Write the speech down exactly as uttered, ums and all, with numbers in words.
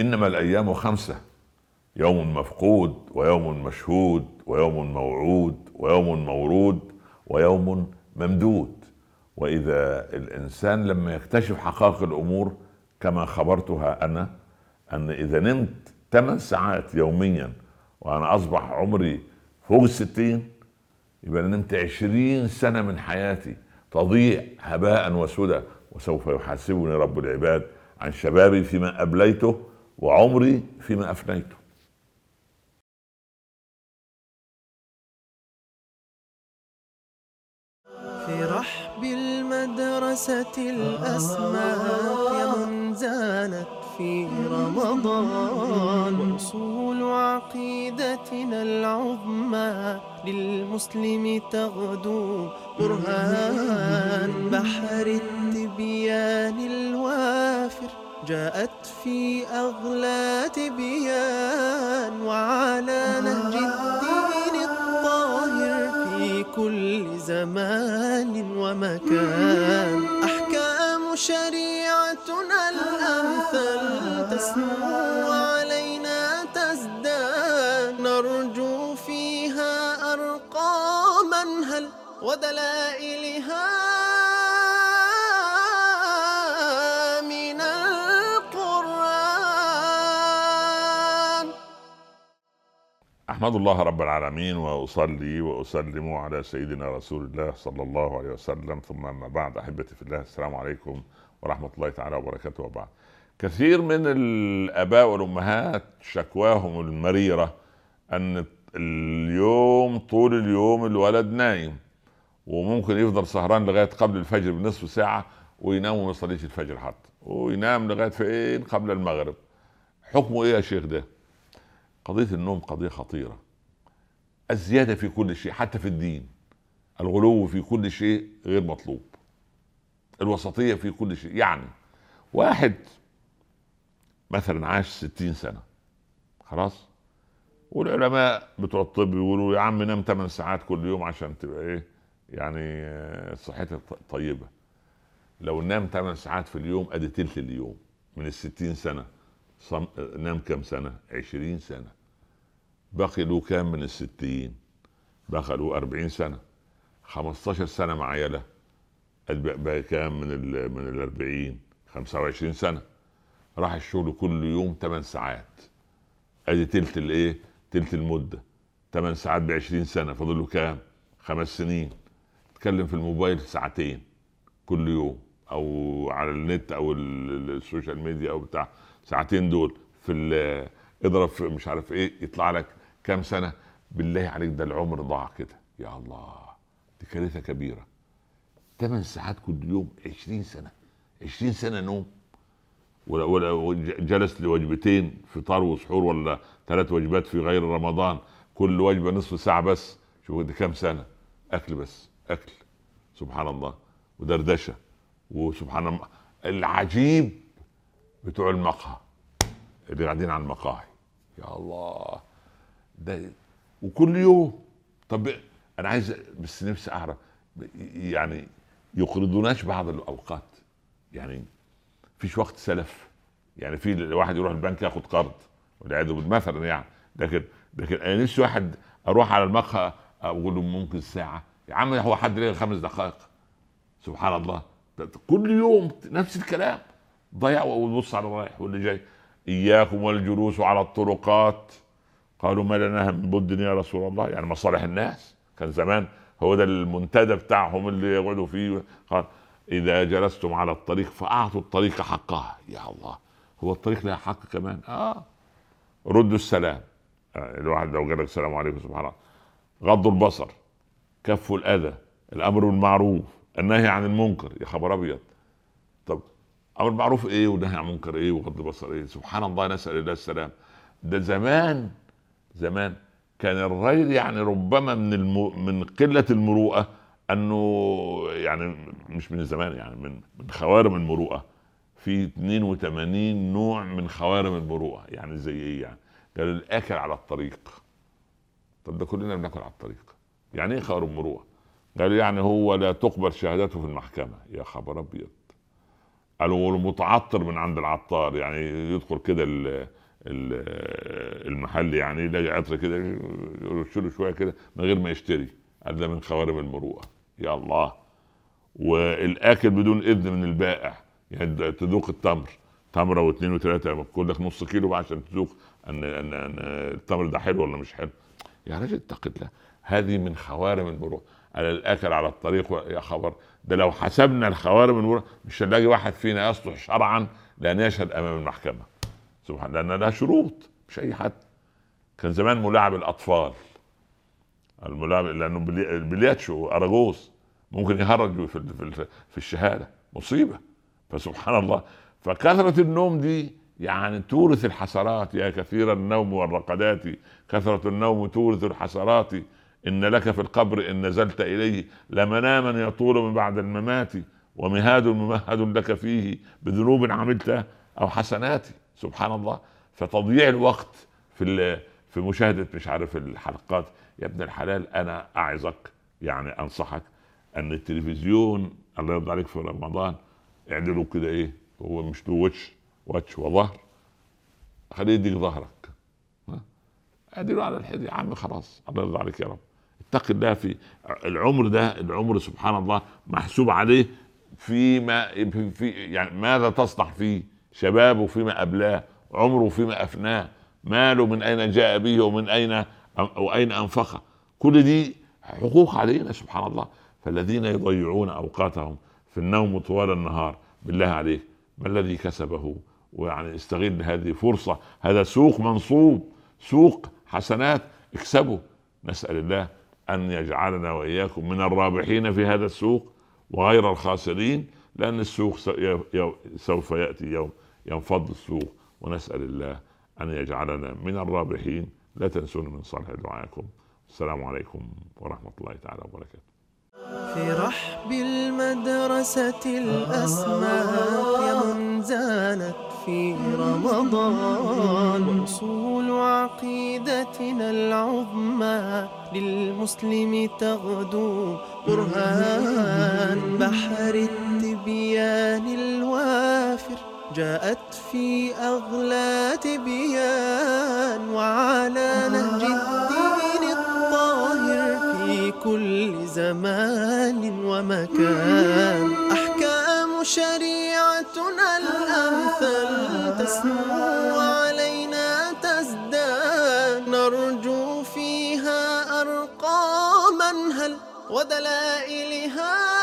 إنما الأيام خمسة: يوم مفقود، ويوم مشهود، ويوم موعود، ويوم مورود، ويوم ممدود. وإذا الإنسان لما يكتشف حقائق الأمور كما خبرتها أنا، أن إذا نمت ثمان ساعات يوميا وأنا أصبح عمري فوق الستين، يبقى أنا نمت عشرين سنة من حياتي تضيع هباء وسدى، وسوف يحاسبني رب العباد عن شبابي فيما أبليته وعمري فيما أفنيته. في رحب المدرسة الأسماك منزانت في رمضان، وصول عقيدتنا العظمى للمسلم تغدو برهان. بحر التبيان الوافر جاءت في أغلى تبيان، وعلى نهج الدين الطاهر في كل زمان ومكان. أحكام شريعتنا الأمثل تسمو علينا تزداد، نرجو فيها أرقاما هل ودلائلها من القرآن. أحمد الله رب العالمين وأصلي وأسلم على سيدنا رسول الله صلى الله عليه وسلم، ثم أما بعد. أحبتي في الله، السلام عليكم ورحمة الله تعالى وبركاته. وبعد، كثير من الآباء والأمهات شكواهم المريرة أن اليوم طول اليوم الولد نايم، وممكن يفضل سهران لغاية قبل الفجر بنصف ساعة وينام وما يصليش الفجر حتى، وينام لغاية فين قبل المغرب. حكمه ايه يا شيخ ده؟ قضية النوم قضية خطيرة، الزيادة في كل شيء حتى في الدين، الغلو في كل شيء غير مطلوب، الوسطية في كل شيء. يعني واحد مثلا عاش ستين سنة خلاص، والعلماء بتوع الطب يقولوا يا عم نام ثمان ساعات كل يوم عشان تبقى ايه يعني صحتك طيبة. لو نام ثمان ساعات في اليوم ادي تلت اليوم من الستين سنة. صم... نام كم سنة؟ عشرين سنة. بقي له كام من الستين؟ بقي له اربعين سنة. خمستاشر سنة مع عياله، بقى كام من ال... من الاربعين؟ خمسة وعشرين سنة. راح الشغل كل يوم ثمان ساعات، ادي تلت الايه؟ تلت المدة. ثمان ساعات بعشرين سنة فاضل له كام؟ خمس سنين. تتكلم في الموبايل ساعتين كل يوم، او على النت او السوشيال ميديا او بتاع ساعتين، دول في اضرب مش عارف ايه يطلع لك كام سنة. بالله عليك ده العمر ضاع كده يا الله، دي كارثة كبيرة. ثمان ساعات كل يوم، عشرين سنة، عشرين سنة نوم، ولا ولا جلس لوجبتين فطار وسحور، ولا ثلاث وجبات في غير رمضان كل وجبة نصف ساعة بس. شوفوا دي كام سنة اكل بس، اكل سبحان الله، ودردشة وسبحان الله. العجيب بتوع المقهى اللي قاعدين على المقاهي يا الله ده، وكل يوم. طب انا عايز بس نفسي اعرف يعني يقرضوناش بعض الاوقات؟ يعني فيش وقت سلف، يعني في الواحد يروح البنك ياخد قرض والعياذ بالله مثلا يعني. لكن لكن انا نفسي واحد اروح على المقهى اقول له ممكن ساعه يا عم، هو حد ليه خمس دقائق؟ سبحان الله، كل يوم نفس الكلام ضيع. وبص على رايح واللي جاي. اياكم والجلوس على الطرقات، قالوا ما لنا من بد يا رسول الله. يعني مصالح الناس كان زمان هو ده المنتدى بتاعهم اللي يقعدوا فيه. قال اذا جلستم على الطريق فاعطوا الطريق حقها. يا الله، هو الطريق لها حق كمان؟ اه ردوا السلام. الواحد لو قال لك السلام عليكم، سبحان الله، غضوا البصر، كفوا الاذى، الامر بالمعروف، النهي عن المنكر. يا خبر ابيض، طب امر بالمعروف ايه والنهي عن المنكر ايه وغض البصر ايه؟ سبحان الله، نسال الله السلام. ده زمان زمان كان الرجل يعني ربما من المو... من قله المروءه، انه يعني مش من زمان يعني من من خوارم المروءه. في اثنين وثمانين نوع من خوارم المروءه. يعني زي ايه يعني؟ قالوا الاكل على الطريق. طب ده كلنا بناكل على الطريق، يعني ايه خوارم المروءه؟ قالوا يعني هو لا تقبل شهادته في المحكمه. يا خبر ابيض، قالوا متعطر من عند العطار، يعني يدخل كده المحل يعني يلاقي عطر كده يرشله شويه كده من غير ما يشتري، قال ده من خوارم المروءه. يا الله. والاكل بدون اذن من البائع، يعني تذوق التمر تمره واثنين وثلاثه، باكل لك نص كيلو بقى عشان تذوق ان ان, أن التمر ده حلو ولا مش حلو. يا راجل اتق الله، هذه من خوارم المروءه. على الاكل على الطريق يا خبر، ده لو حسبنا الخوارم المروءه مش هنلاقي واحد فينا يصلح شرعا لان يشهد امام المحكمه. سبحان الله، لان لها شروط، مش اي حد. كان زمان ملاعب الاطفال، الملاعب لانه البلياتشو اراجوز ممكن يهرج في في الشهاده، مصيبه. فسبحان الله، فكثره النوم دي يعني تورث الحسرات. يا كثير النوم والرقدات، كثره النوم تورث الحسرات. إن لك في القبر إن نزلت إليه لمناما يطول من بعد الممات، ومهاد ممهد لك فيه بذنوب عملتها أو حسناتي. سبحان الله. فتضييع الوقت في في مشاهدة مش عارف الحلقات. يا ابن الحلال، أنا أعظك يعني أنصحك أن التلفزيون الله يرضى عليك في رمضان اعدله كده إيه، هو مش له وش وش وظهر، خليه يديك ظهرك، اعدله على الحد يا عم، خلاص الله يرضى عليك يا رب. اتق الله في العمر ده، العمر سبحان الله محسوب عليه فيما في، يعني ماذا تصلح فيه، شبابه فيما أبلاه، عمره فيما أفناه، ماله من أين جاء به ومن أين وأين أنفقه، كل دي حقوق علينا سبحان الله. فالذين يضيعون أوقاتهم في النوم طوال النهار، بالله عليه ما الذي كسبه؟ ويعني استغل هذه فرصة، هذا سوق منصوب، سوق حسنات، اكسبه. نسأل الله أن يجعلنا وإياكم من الرابحين في هذا السوق وغير الخاسرين، لأن السوق سوف يأتي يوم ينفض السوق، ونسأل الله أن يجعلنا من الرابحين. لا تنسون من صالح دعائكم. السلام عليكم ورحمة الله تعالى وبركاته. في رحب المدرسة الأسماك زانت في رمضان، وصول عقيدتنا العظمى للمسلم تغدو برهان، بحر التبيان الوافر جاءت في أغلى تبيان، وعلى نهج الدين الطاهر في كل زمان ومكان، أحكام شريعتنا الأمثل تسمو علينا تزداد، نرجو فيها أرقاما هل ودلائلها